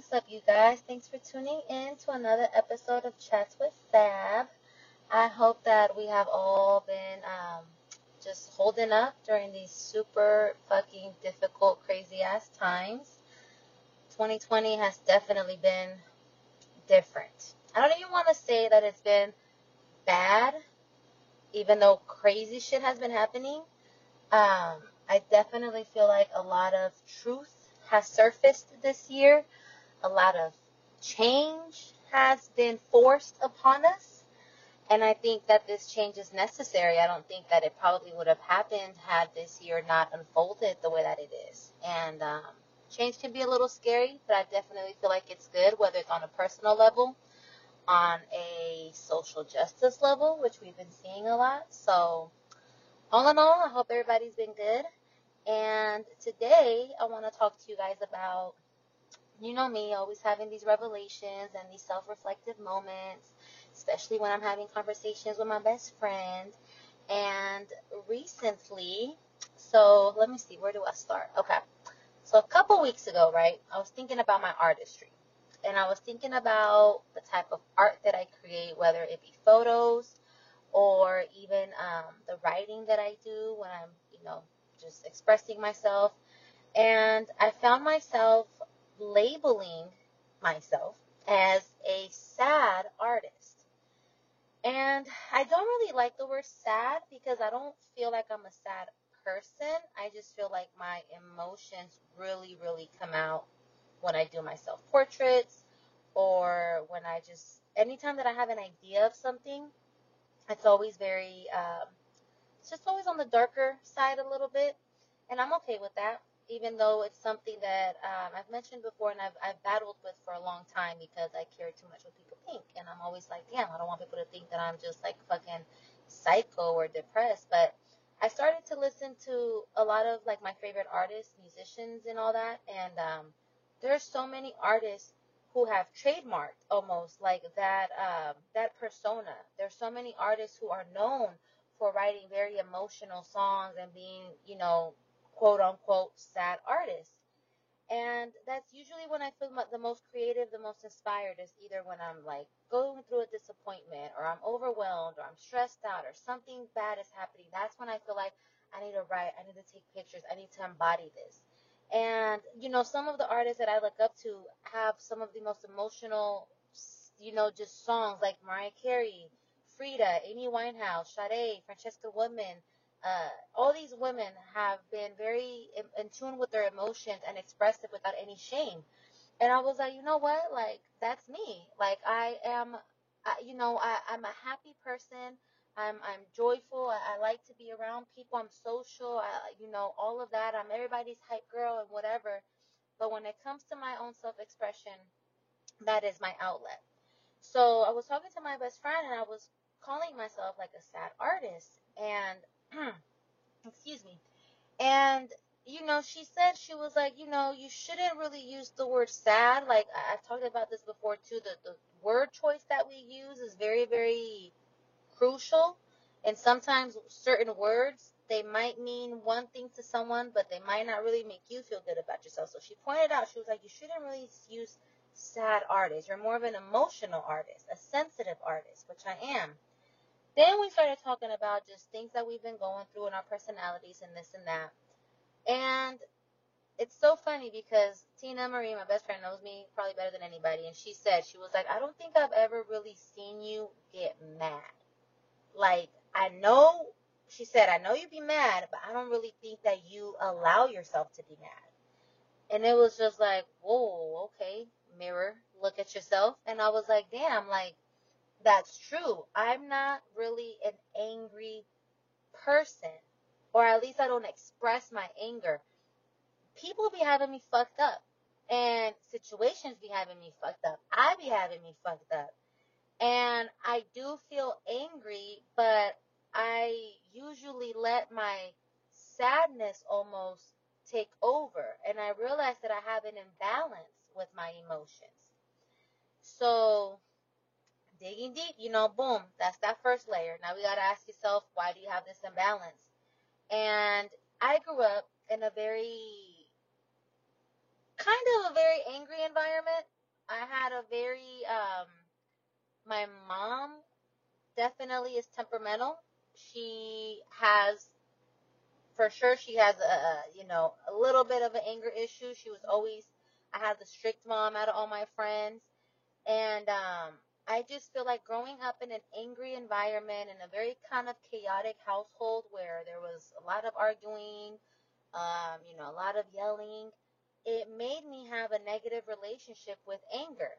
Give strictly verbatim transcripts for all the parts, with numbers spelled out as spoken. What's up, you guys? Thanks for tuning in to another episode of Chats with Fab. I hope that we have all been um, just holding up during these super fucking difficult, crazy-ass times. twenty twenty has definitely been different. I don't even want to say that it's been bad, even though crazy shit has been happening. Um, I definitely feel like a lot of truth has surfaced this year. A lot of change has been forced upon us, and I think that this change is necessary. I don't think that it probably would have happened had this year not unfolded the way that it is. And um, change can be a little scary, but I definitely feel like it's good, whether it's on a personal level, on a social justice level, which we've been seeing a lot. So all in all, I hope everybody's been good. And today, I want to talk to you guys about, you know me, always having these revelations and these self-reflective moments, especially when I'm having conversations with my best friend. And recently, so let me see, where do I start? Okay, so a couple weeks ago, right, I was thinking about my artistry. And I was thinking about the type of art that I create, whether it be photos or even um, the writing that I do when I'm, you know, just expressing myself. And I found myself labeling myself as a sad artist. And I don't really like the word sad because I don't feel like I'm a sad person. I just feel like my emotions really, really come out when I do my self-portraits, or when I just, anytime that I have an idea of something, it's always very, um, it's just always on the darker side a little bit, and I'm okay with that, even though it's something that um, I've mentioned before and I've, I've battled with for a long time because I care too much what people think, and I'm always like, damn, I don't want people to think that I'm just like fucking psycho or depressed. But I started to listen to a lot of like my favorite artists, musicians and all that, and um, there's so many artists who have trademarked almost like that, um, that persona. There's so many artists who are known for writing very emotional songs and being, you know, quote unquote sad artists. And that's usually when I feel the most creative, the most inspired, is either when I'm like going through a disappointment, or I'm overwhelmed, or I'm stressed out, or something bad is happening. That's when I feel like I need to write, I need to take pictures, I need to embody this. And, you know, some of the artists that I look up to have some of the most emotional, you know, just songs, like Mariah Carey, Frida, Amy Winehouse, Sade, Francesca Woodman, uh, all these women have been very in, in tune with their emotions and expressed it without any shame. And I was like, you know what? Like, that's me. Like, I am, I, you know, I, I'm a happy person. I'm I'm joyful. I, I like to be around people. I'm social. I, you know, all of that. I'm everybody's hype girl and whatever. But when it comes to my own self-expression, that is my outlet. So I was talking to my best friend, and I was calling myself like a sad artist, and excuse me, and you know, she said, she was like, you know, you shouldn't really use the word sad. Like, I, I've talked about this before too. The the word choice that we use is very, very crucial, and sometimes certain words, they might mean one thing to someone, but they might not really make you feel good about yourself. So she pointed out, she was like, you shouldn't really use sad artist. You're more of an emotional artist, a sensitive artist, which I am. Then we started talking about just things that we've been going through in our personalities and this and that. And it's so funny because Tina Marie, my best friend, knows me probably better than anybody. And she said, she was like, I don't think I've ever really seen you get mad. Like, I know, she said, I know you'd be mad, but I don't really think that you allow yourself to be mad. And it was just like, whoa, okay, mirror, look at yourself. And I was like, damn, like, that's true. I'm not really an angry person, or at least I don't express my anger. People be having me fucked up, and situations be having me fucked up. I be having me fucked up. And I do feel angry, but I usually let my sadness almost take over. And I realize that I have an imbalance with my emotions. So digging deep, you know, boom, that's that first layer. Now we got to ask yourself, why do you have this imbalance? And I grew up in a very, kind of a very angry environment. I had a very, um, my mom definitely is temperamental. She has, for sure, she has a, you know, a little bit of an anger issue. She was always, I had the strict mom out of all my friends. And um, I just feel like growing up in an angry environment, in a very kind of chaotic household where there was a lot of arguing, um, you know, a lot of yelling, it made me have a negative relationship with anger.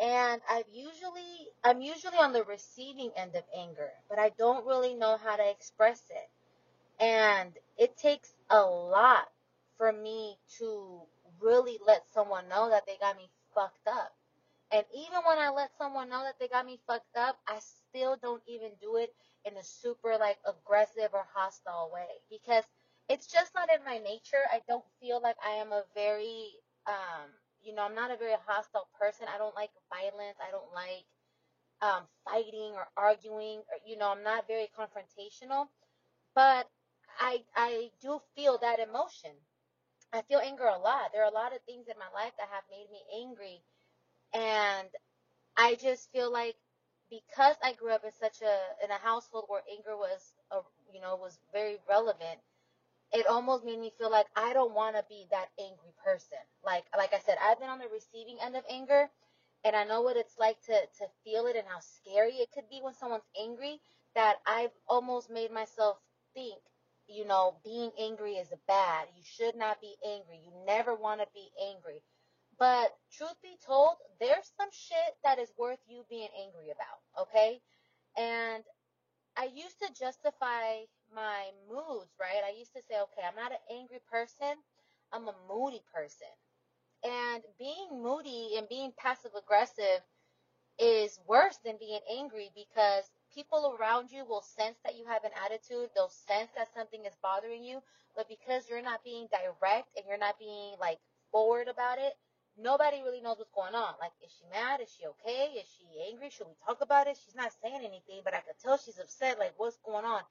And I've usually, I'm usually on the receiving end of anger, but I don't really know how to express it. And it takes a lot for me to really let someone know that they got me fucked up. And even when I let someone know that they got me fucked up, I still don't even do it in a super, like, aggressive or hostile way. Because it's just not in my nature. I don't feel like I am a very, um, you know, I'm not a very hostile person. I don't like violence. I don't like um, fighting or arguing. Or, you know, I'm not very confrontational. But I, I do feel that emotion. I feel anger a lot. There are a lot of things in my life that have made me angry. And I just feel like because I grew up in such a, in a household where anger was, a, you know, was very relevant, it almost made me feel like I don't want to be that angry person. Like, like I said, I've been on the receiving end of anger, and I know what it's like to, to feel it and how scary it could be when someone's angry, that I've almost made myself think, you know, being angry is bad. You should not be angry. You never want to be angry. But truth be told, there's some shit that is worth you being angry about, okay? And I used to justify my moods, right? I used to say, okay, I'm not an angry person. I'm a moody person. And being moody and being passive-aggressive is worse than being angry because people around you will sense that you have an attitude. They'll sense that something is bothering you. But because you're not being direct and you're not being, like, forward about it, nobody really knows what's going on. Like, is she mad? Is she okay? Is she angry? Should we talk about it? She's not saying anything, but I could tell she's upset. Like, what's going on?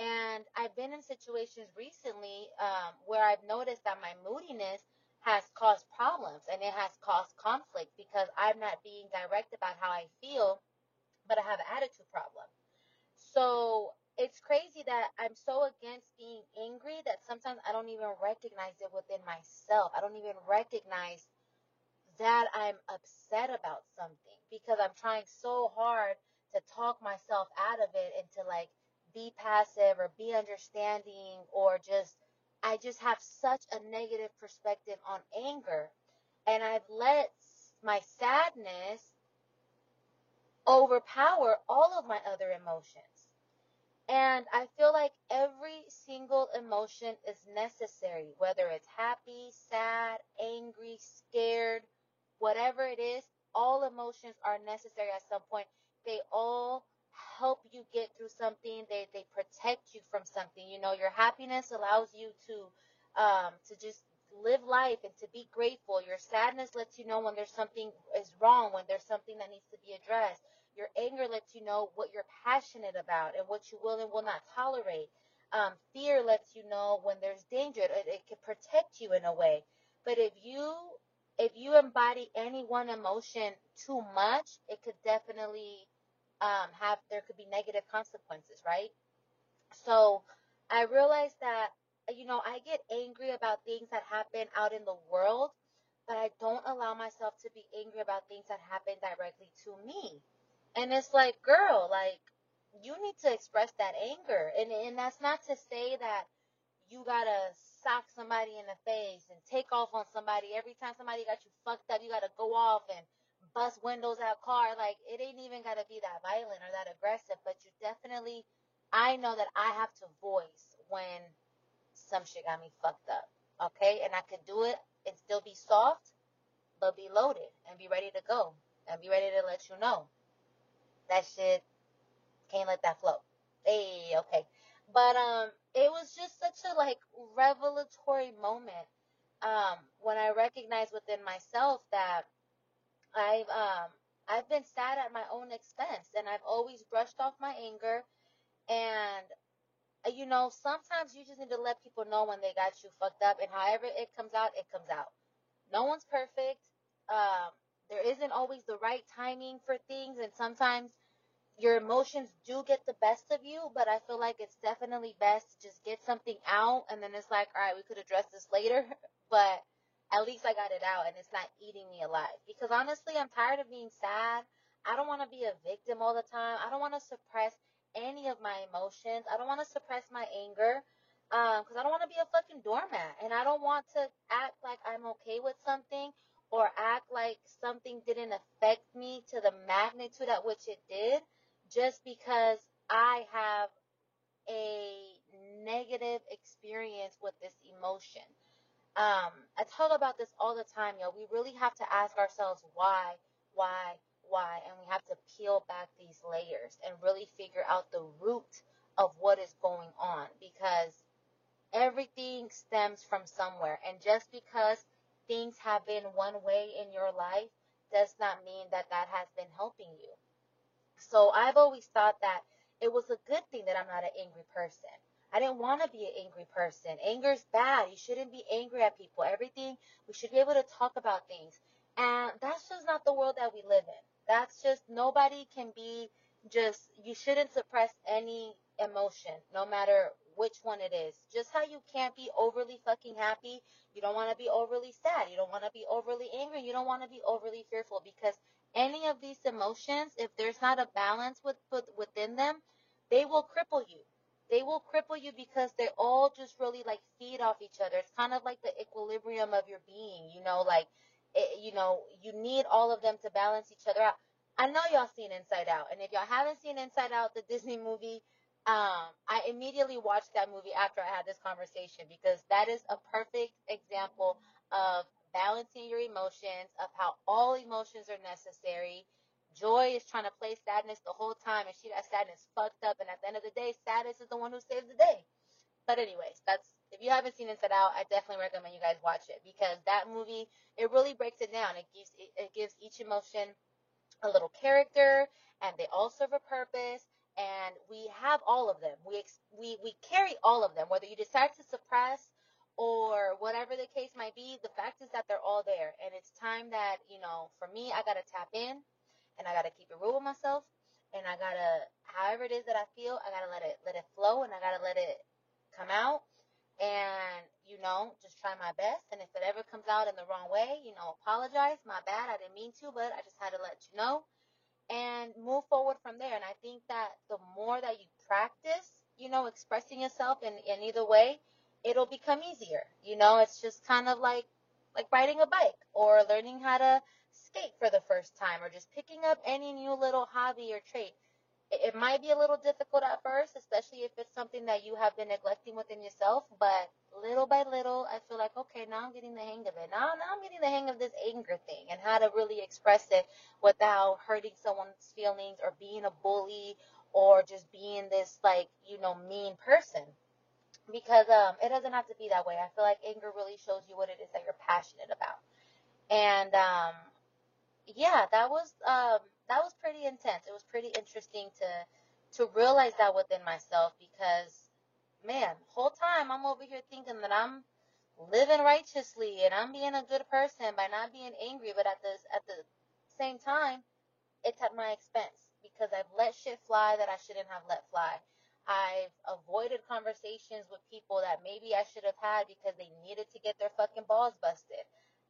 And I've been in situations recently um, where I've noticed that my moodiness has caused problems and it has caused conflict because I'm not being direct about how I feel, but I have an attitude problem. So it's crazy that I'm so against being angry that sometimes I don't even recognize it within myself. I don't even recognize that I'm upset about something because I'm trying so hard to talk myself out of it and to like be passive or be understanding or just, I just have such a negative perspective on anger. And I've let my sadness overpower all of my other emotions. And I feel like every single emotion is necessary, whether it's happy, sad, angry, scared, whatever it is, all emotions are necessary at some point. They all help you get through something. They they protect you from something. You know, your happiness allows you to um, to just live life and to be grateful. Your sadness lets you know when there's something is wrong, when there's something that needs to be addressed. Your anger lets you know what you're passionate about and what you will and will not tolerate. Um, fear lets you know when there's danger. It, it can protect you in a way. But if you If you embody any one emotion too much, it could definitely um, have, there could be negative consequences, right? So I realized that, you know, I get angry about things that happen out in the world, but I don't allow myself to be angry about things that happen directly to me. And it's like, girl, like, you need to express that anger. And, and that's not to say that you gotta sock somebody in the face and take off on somebody. Every time somebody got you fucked up, you gotta go off and bust windows out car. Like, it ain't even gotta be that violent or that aggressive, but you definitely, I know that I have to voice when some shit got me fucked up, okay? And I could do it and still be soft, but be loaded and be ready to go and be ready to let you know. That shit, can't let that flow. Hey, okay. But um, it was just such a, like, revelatory moment um, when I recognized within myself that I've, um, I've been sad at my own expense, and I've always brushed off my anger. And, you know, sometimes you just need to let people know when they got you fucked up, and however it comes out, it comes out. no one's perfect. Um, there isn't always the right timing for things, and sometimes your emotions do get the best of you, but I feel like it's definitely best to just get something out, and then it's like, all right, we could address this later, but at least I got it out, and it's not eating me alive. Because honestly, I'm tired of being sad. I don't want to be a victim all the time. I don't want to suppress any of my emotions. I don't want to suppress my anger, because um, I don't want to be a fucking doormat, and I don't want to act like I'm okay with something or act like something didn't affect me to the magnitude at which it did, just because I have a negative experience with this emotion. Um, I talk about this all the time, yo. We really have to ask ourselves why, why, why, and we have to peel back these layers and really figure out the root of what is going on, because everything stems from somewhere. And just because things have been one way in your life does not mean that that has been helping you. So I've always thought that it was a good thing that I'm not an angry person. I didn't want to be an angry person. Anger is bad. You shouldn't be angry at people. Everything, we should be able to talk about things. And that's just not the world that we live in. That's just, nobody can be just, you shouldn't suppress any emotion, no matter which one it is. Just how you can't be overly fucking happy, you don't want to be overly sad, you don't want to be overly angry, you don't want to be overly fearful, because any of these emotions, if there's not a balance with, with within them, they will cripple you. They will cripple you because they all just really like feed off each other. It's kind of like the equilibrium of your being, you know, like, it, you know, you need all of them to balance each other out. I know y'all seen Inside Out, and if y'all haven't seen Inside Out, the Disney movie, Um, I immediately watched that movie after I had this conversation, because that is a perfect example of balancing your emotions, of how all emotions are necessary. Joy is trying to play sadness the whole time, and she got sadness fucked up, and at the end of the day, sadness is the one who saves the day. But anyways, that's, if you haven't seen Inside Out, I definitely recommend you guys watch it, because that movie, it really breaks it down. It gives, it, it gives each emotion a little character, and they all serve a purpose. And we have all of them. We, we we carry all of them, whether you decide to suppress or whatever the case might be. The fact is that they're all there. And it's time that, you know, for me, I got to tap in, and I got to keep it real with myself. And I got to, however it is that I feel, I got to let it, let it flow, and I got to let it come out. And, you know, just try my best. And if it ever comes out in the wrong way, you know, apologize. My bad. I didn't mean to, but I just had to let you know. And move forward from there. And I think that the more that you practice, you know, expressing yourself in, in either way, it'll become easier. You know, it's just kind of like like riding a bike or learning how to skate for the first time, or just picking up any new little hobby or trait. It, it might be a little difficult at first, especially if it's something that you have been neglecting within yourself. But little by little, I feel like, okay, now I'm getting the hang of it. Now, now I'm getting the hang of this anger thing and how to really express it without hurting someone's feelings or being a bully or just being this, like, you know, mean person. Because um, it doesn't have to be that way. I feel like anger really shows you what it is that you're passionate about. And, um, yeah, that was um, that was pretty intense. It was pretty interesting to to realize that within myself, because, man, whole time I'm over here thinking that I'm living righteously and I'm being a good person by not being angry, but at the, at the same time, it's at my expense, because I've let shit fly that I shouldn't have let fly. I've avoided conversations with people that maybe I should have had because they needed to get their fucking balls busted.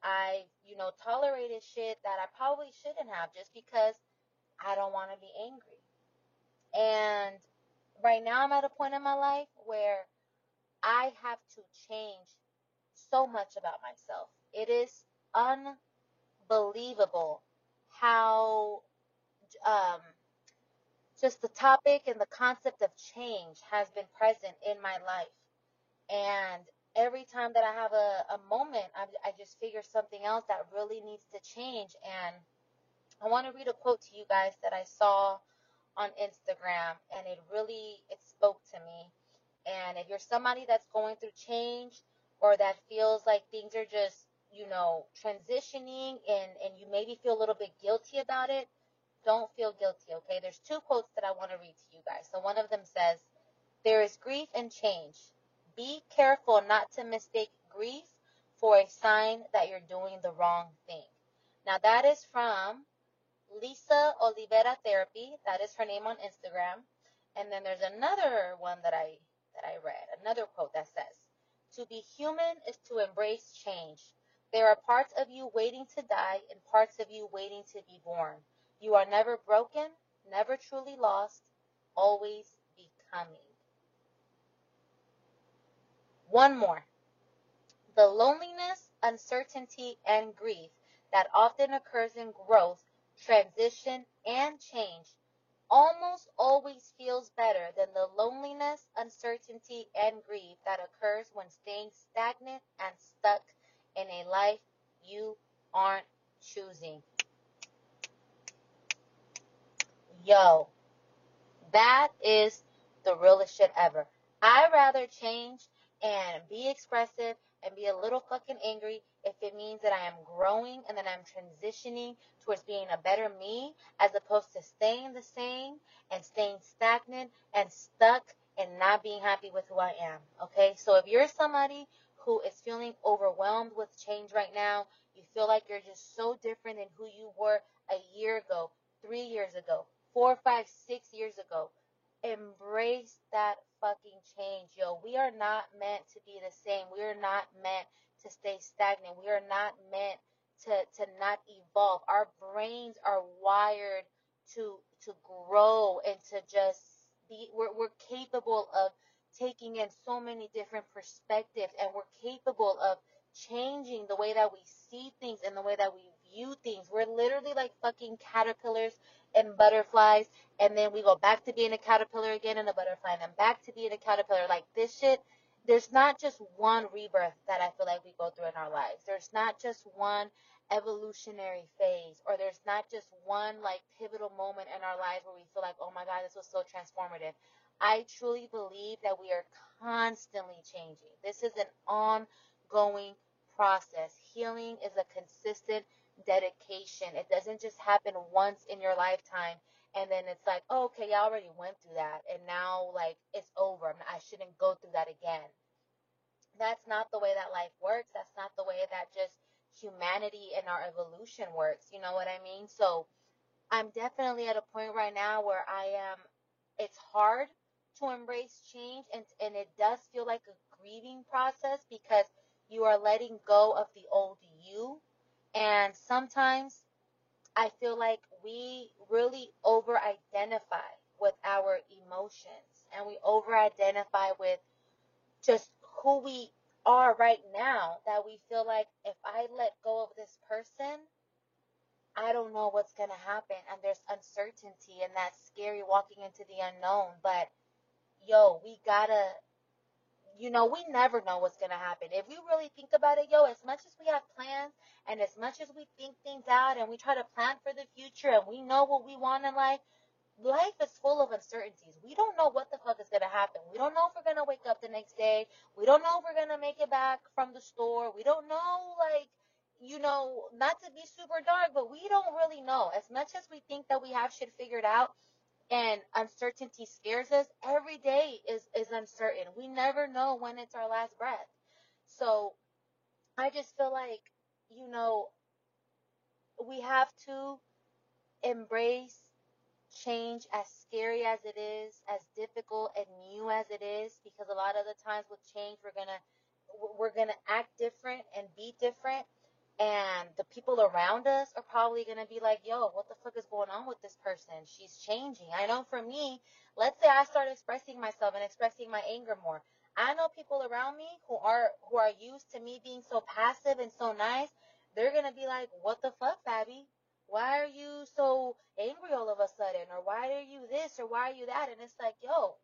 I, you know, tolerated shit that I probably shouldn't have just because I don't want to be angry. And right now I'm at a point in my life where I have to change so much about myself. It is unbelievable how um, just the topic and the concept of change has been present in my life. And every time that I have a, a moment, I, I just figure something else that really needs to change. And I want to read a quote to you guys that I saw on Instagram, and it really, it spoke to me. And if you're somebody that's going through change, or that feels like things are just, you know, transitioning, and, and you maybe feel a little bit guilty about it, don't feel guilty, okay? There's two quotes that I want to read to you guys. So one of them says, "There is grief and change. Be careful not to mistake grief for a sign that you're doing the wrong thing. Now, that is from Lisa Olivera Therapy. That is her name on Instagram. And then there's another one that I that I read, another quote that says, "To be human is to embrace change. There are parts of you waiting to die and parts of you waiting to be born. You are never broken, never truly lost, always becoming." One more. The loneliness, uncertainty, and grief that often occurs in growth, transition, and change almost always feels better than the loneliness, uncertainty, and grief that occurs when staying stagnant and stuck in a life you aren't choosing. Yo, that is the realest shit ever. I'd rather change and be expressive and be a little fucking angry if it means that I am growing and that I'm transitioning towards being a better me, as opposed to staying the same and staying stagnant and stuck and not being happy with who I am. Okay, so if you're somebody who is feeling overwhelmed with change right now, you feel like you're just so different than who you were a year ago, three years ago, four, five, six years ago, embrace that fucking change, yo. We are not meant to be the same. We are not meant to stay stagnant. We are not meant to, to not evolve. Our brains are wired to to grow and to just be, we're, we're capable of taking in so many different perspectives, and we're capable of changing the way that we see things and the way that we view things. We're literally like fucking caterpillars and butterflies, and then we go back to being a caterpillar again and a butterfly, and then back to being a caterpillar. Like, this shit, there's not just one rebirth that I feel like we go through in our lives. There's not just one evolutionary phase, or there's not just one like pivotal moment in our lives where we feel like, oh my God, this was so transformative. I truly believe that we are constantly changing. This is an ongoing process. Healing is a consistent dedication. It doesn't just happen once in your lifetime and then it's like, oh, okay, I already went through that and now like it's over, I shouldn't go through that again. That's not the way that life works. That's not the way that just humanity and our evolution works. You know what I mean? So I'm definitely at a point right now where I am, it's hard to embrace change, and, and it does feel like a grieving process because you are letting go of the old you. And sometimes I feel like we really over-identify with our emotions, and we over-identify with just who we are right now, that we feel like if I let go of this person, I don't know what's going to happen, and there's uncertainty, and that's scary, walking into the unknown. But, yo, we gotta, you know, we never know what's going to happen. If we really think about it, yo, as much as we have plans and as much as we think things out and we try to plan for the future and we know what we want in life, life is full of uncertainties. We don't know what the fuck is going to happen. We don't know if we're going to wake up the next day. We don't know if we're going to make it back from the store. We don't know, like, you know, not to be super dark, but we don't really know. As much as we think that we have shit figured out, and uncertainty scares us, every day is, is uncertain. We never know when it's our last breath. So I just feel like, you know, we have to embrace change, as scary as it is, as difficult and new as it is, because a lot of the times with change, we're gonna we're gonna act different and be different. And the people around us are probably going to be like, yo, what the fuck is going on with this person? She's changing. I know for me, let's say I start expressing myself and expressing my anger more. I know people around me who are who are used to me being so passive and so nice. They're going to be like, what the fuck, Fabby? Why are you so angry all of a sudden? Or why are you this? Or why are you that? And it's like, yo,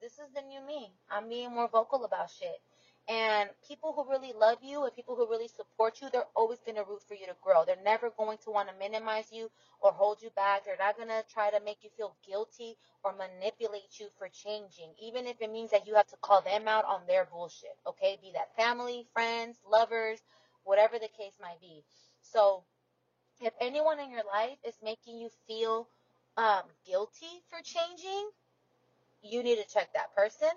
this is the new me. I'm being more vocal about shit. And people who really love you and people who really support you, they're always going to root for you to grow. They're never going to want to minimize you or hold you back. They're not going to try to make you feel guilty or manipulate you for changing, even if it means that you have to call them out on their bullshit, okay? Be that family, friends, lovers, whatever the case might be. So if anyone in your life is making you feel um, guilty for changing, you need to check that person,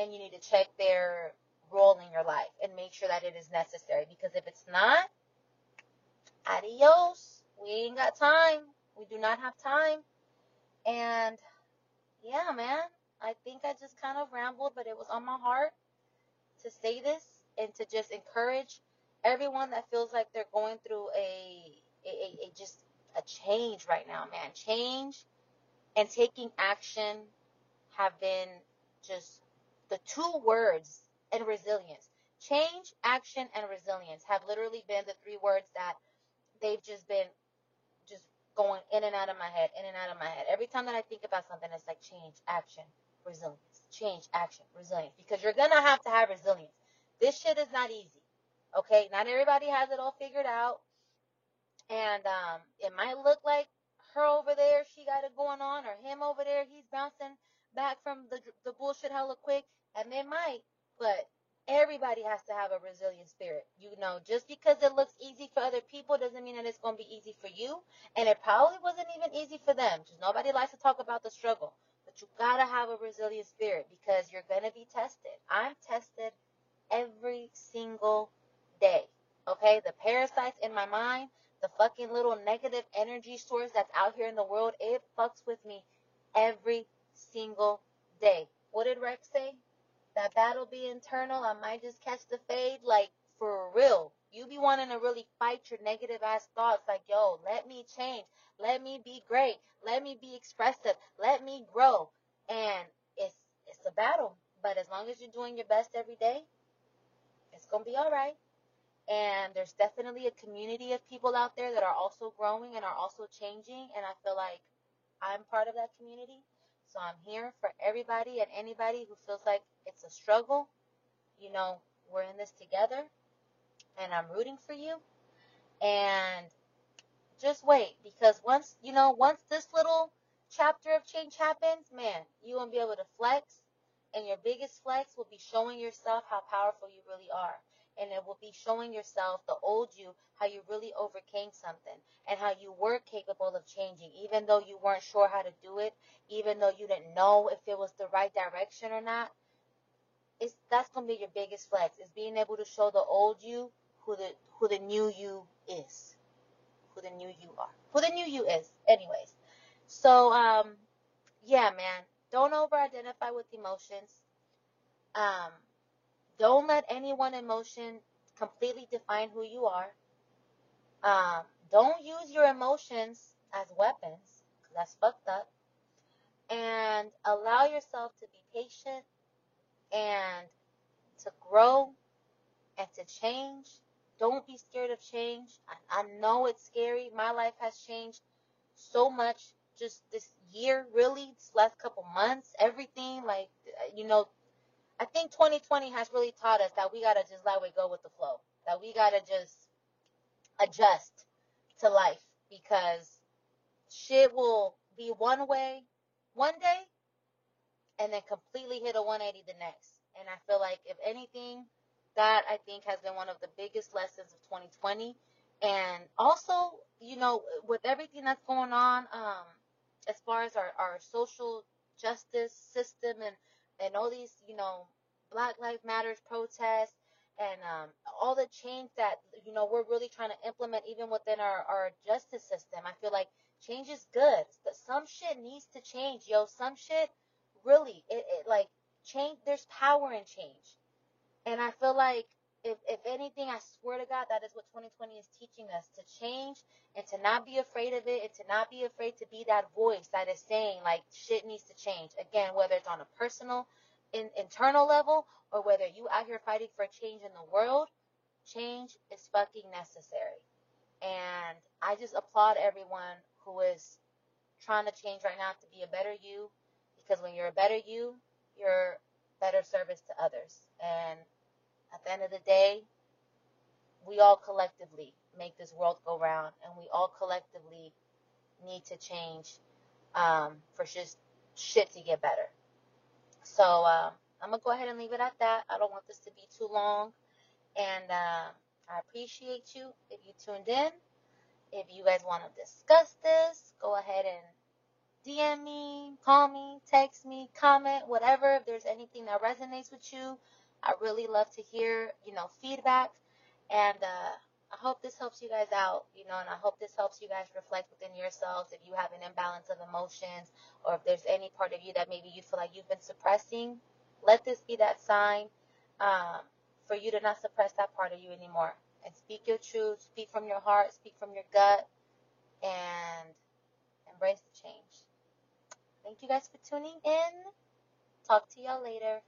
and you need to check their role in your life, and make sure that it is necessary, because if it's not, adios. We ain't got time. We do not have time. And yeah, man, I think I just kind of rambled, but it was on my heart to say this and to just encourage everyone that feels like they're going through a, a, a, a just a change right now, man. Change and taking action have been just the two words, and resilience. Change, action, and resilience have literally been the three words that they've just been just going in and out of my head, in and out of my head. Every time that I think about something, it's like change, action, resilience. Change, action, resilience. Because you're going to have to have resilience. This shit is not easy, okay? Not everybody has it all figured out. And um, it might look like her over there, she got it going on, or him over there, he's bouncing back from the, the bullshit hella quick. And they might, but everybody has to have a resilient spirit. You know, just because it looks easy for other people doesn't mean that it's going to be easy for you. And it probably wasn't even easy for them. Just nobody likes to talk about the struggle. But you got to have a resilient spirit, because you're going to be tested. I'm tested every single day, okay? The parasites in my mind, the fucking little negative energy source that's out here in the world, it fucks with me every single day. What did Rex say? That battle be internal. I might just catch the fade. Like, for real. You be wanting to really fight your negative ass thoughts. Like, yo, let me change. Let me be great. Let me be expressive. Let me grow. And it's it's a battle. But as long as you're doing your best every day, it's going to be all right. And there's definitely a community of people out there that are also growing and are also changing. And I feel like I'm part of that community. So I'm here for everybody and anybody who feels like it's a struggle. You know, we're in this together, and I'm rooting for you. And just wait, because once, you know, once this little chapter of change happens, man, you won't be able to flex, and your biggest flex will be showing yourself how powerful you really are. And it will be showing yourself, the old you, how you really overcame something and how you were capable of changing, even though you weren't sure how to do it, even though you didn't know if it was the right direction or not. It's, that's going to be your biggest flex, is being able to show the old you who the who the new you is, who the new you are, who the new you is. Anyways, so, um, yeah, man, don't over-identify with emotions. Um... Don't let any one emotion completely define who you are. Um, don't use your emotions as weapons, because that's fucked up. And allow yourself to be patient and to grow and to change. Don't be scared of change. I, I know it's scary. My life has changed so much just this year, really, this last couple months, everything, like, you know, I think twenty twenty has really taught us that we got to just let it go with the flow, that we got to just adjust to life, because shit will be one way one day and then completely hit a one eighty the next. And I feel like, if anything, that I think has been one of the biggest lessons of twenty twenty. And also, you know, with everything that's going on, um, as far as our, our social justice system and And all these, you know, Black Lives Matters protests and um, all the change that, you know, we're really trying to implement even within our, our justice system. I feel like change is good, but some shit needs to change, yo. Some shit really, it, it like, change, there's power in change. And I feel like, if, if anything, I swear to God, that is what twenty twenty is teaching us, to change and to not be afraid of it, and to not be afraid to be that voice that is saying, like, shit needs to change. Again, whether it's on a personal, in, internal level, or whether you out here fighting for change in the world, change is fucking necessary. And I just applaud everyone who is trying to change right now to be a better you, because when you're a better you, you're better service to others. And at the end of the day, we all collectively make this world go round, and we all collectively need to change um, for just shit to get better. So um, I'm going to go ahead and leave it at that. I don't want this to be too long. And uh, I appreciate you if you tuned in. If you guys want to discuss this, go ahead and D M me, call me, text me, comment, whatever. If there's anything that resonates with you, I really love to hear, you know, feedback, and uh, I hope this helps you guys out, you know, and I hope this helps you guys reflect within yourselves if you have an imbalance of emotions, or if there's any part of you that maybe you feel like you've been suppressing. Let this be that sign um, for you to not suppress that part of you anymore, and speak your truth, speak from your heart, speak from your gut, and embrace the change. Thank you guys for tuning in. Talk to y'all later.